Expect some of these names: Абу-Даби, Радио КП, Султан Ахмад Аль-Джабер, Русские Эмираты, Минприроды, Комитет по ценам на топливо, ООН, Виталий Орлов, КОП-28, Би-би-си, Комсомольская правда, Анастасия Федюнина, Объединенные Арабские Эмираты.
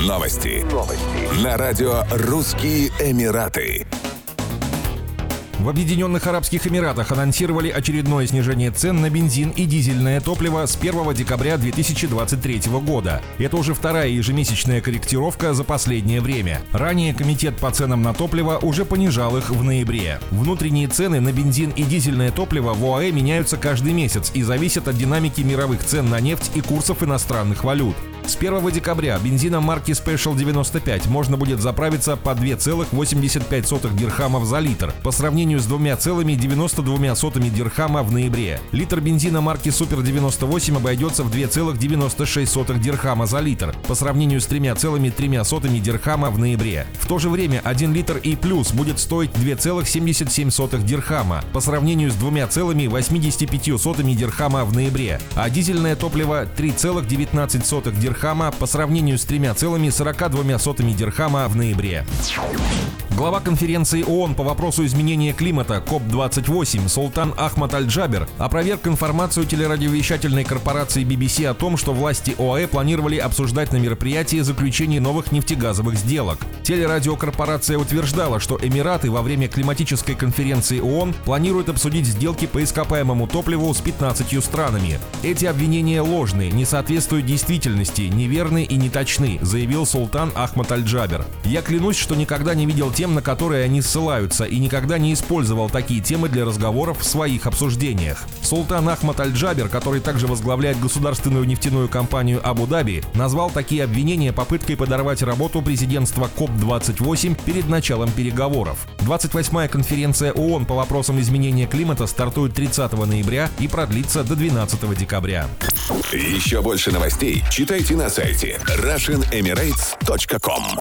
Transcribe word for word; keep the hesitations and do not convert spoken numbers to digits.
Новости. Новости на радио «Русские Эмираты». В Объединенных Арабских Эмиратах анонсировали очередное снижение цен на бензин и дизельное топливо с первого декабря две тысячи двадцать третьего года. Это уже вторая ежемесячная корректировка за последнее время. Ранее Комитет по ценам на топливо уже понижал их в ноябре. Внутренние цены на бензин и дизельное топливо в ОАЭ меняются каждый месяц и зависят от динамики мировых цен на нефть и курсов иностранных валют. С первого декабря бензином марки Special девяносто пять можно будет заправиться по две целых восемьдесят пять сотых дирхамов за литр, по сравнению с две целых девяносто две сотых дирхама в ноябре. Литр бензина марки Super девяносто восемь обойдется в две целых девяносто шесть сотых дирхама за литр, по сравнению с три целых три дирхама в ноябре. В то же время один литр И+ будет стоить две целых семьдесят семь сотых дирхама, по сравнению с две целых восемьдесят пять сотых дирхама в ноябре, а дизельное топливо три целых девятнадцать сотых дирхама, по сравнению с три целых сорок две сотых дирхама в ноябре. Глава конференции ООН по вопросу изменения климата коп двадцать восемь Султан Ахмад Аль-Джабер опроверг информацию телерадиовещательной корпорации би би си о том, что власти ОАЭ планировали обсуждать на мероприятии заключение новых нефтегазовых сделок. Телерадиокорпорация утверждала, что Эмираты во время климатической конференции ООН планируют обсудить сделки по ископаемому топливу с пятнадцатью странами. Эти обвинения ложны, не соответствуют действительности, неверны и неточны, заявил Султан Ахмад Аль-Джабер. «Я клянусь, что никогда не видел тем, на которые они ссылаются, и никогда не использовал такие темы для разговоров в своих обсуждениях». Султан Ахмад Аль-Джабер, который также возглавляет государственную нефтяную компанию Абу-Даби, назвал такие обвинения попыткой подорвать работу президентства коп двадцать восемь перед началом переговоров. двадцать восьмая конференция ООН по вопросам изменения климата стартует тридцатого ноября и продлится до двенадцатого декабря. Еще больше новостей читайте на сайте Russian Emirates точка ком.